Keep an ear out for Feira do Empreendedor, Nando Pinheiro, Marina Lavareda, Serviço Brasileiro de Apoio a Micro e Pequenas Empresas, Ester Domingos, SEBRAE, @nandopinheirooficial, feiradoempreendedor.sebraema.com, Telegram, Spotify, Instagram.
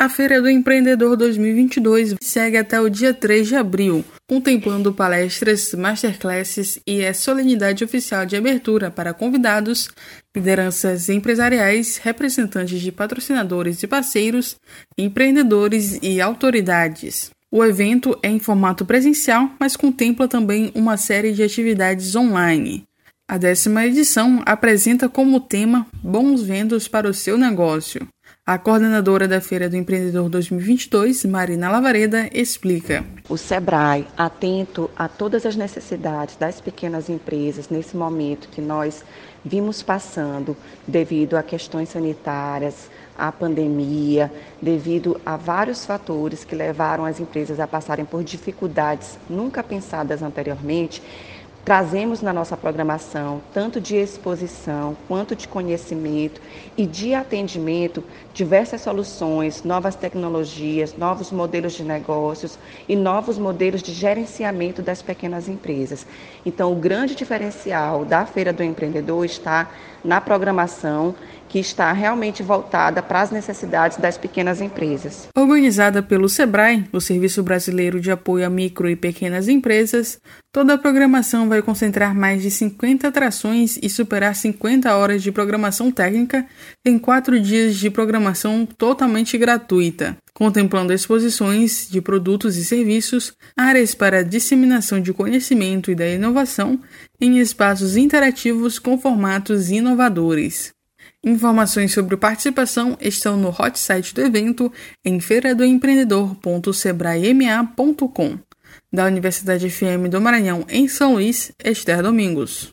A Feira do Empreendedor 2022 segue até o dia 3 de abril, contemplando palestras, masterclasses e a solenidade oficial de abertura para convidados, lideranças empresariais, representantes de patrocinadores e parceiros, empreendedores e autoridades. O evento é em formato presencial, mas contempla também uma série de atividades online. A 10ª edição apresenta como tema Bons Vendas para o seu negócio. A coordenadora da Feira do Empreendedor 2022, Marina Lavareda, explica. O SEBRAE, atento a todas as necessidades das pequenas empresas nesse momento que nós vimos passando devido a questões sanitárias, à pandemia, devido a vários fatores que levaram as empresas a passarem por dificuldades nunca pensadas anteriormente, trazemos na nossa programação, tanto de exposição, quanto de conhecimento e de atendimento, diversas soluções, novas tecnologias, novos modelos de negócios e novos modelos de gerenciamento das pequenas empresas. Então, o grande diferencial da Feira do Empreendedor está na programação, que está realmente voltada para as necessidades das pequenas empresas. Organizada pelo SEBRAE, o Serviço Brasileiro de Apoio a Micro e Pequenas Empresas, toda a programação vai concentrar mais de 50 atrações e superar 50 horas de programação técnica em 4 dias de programação totalmente gratuita, contemplando exposições de produtos e serviços, áreas para a disseminação de conhecimento e da inovação em espaços interativos com formatos inovadores. Informações sobre participação estão no hot site do evento em feiradoempreendedor.sebraema.com. Da Universidade FM do Maranhão, em São Luís, Ester Domingos.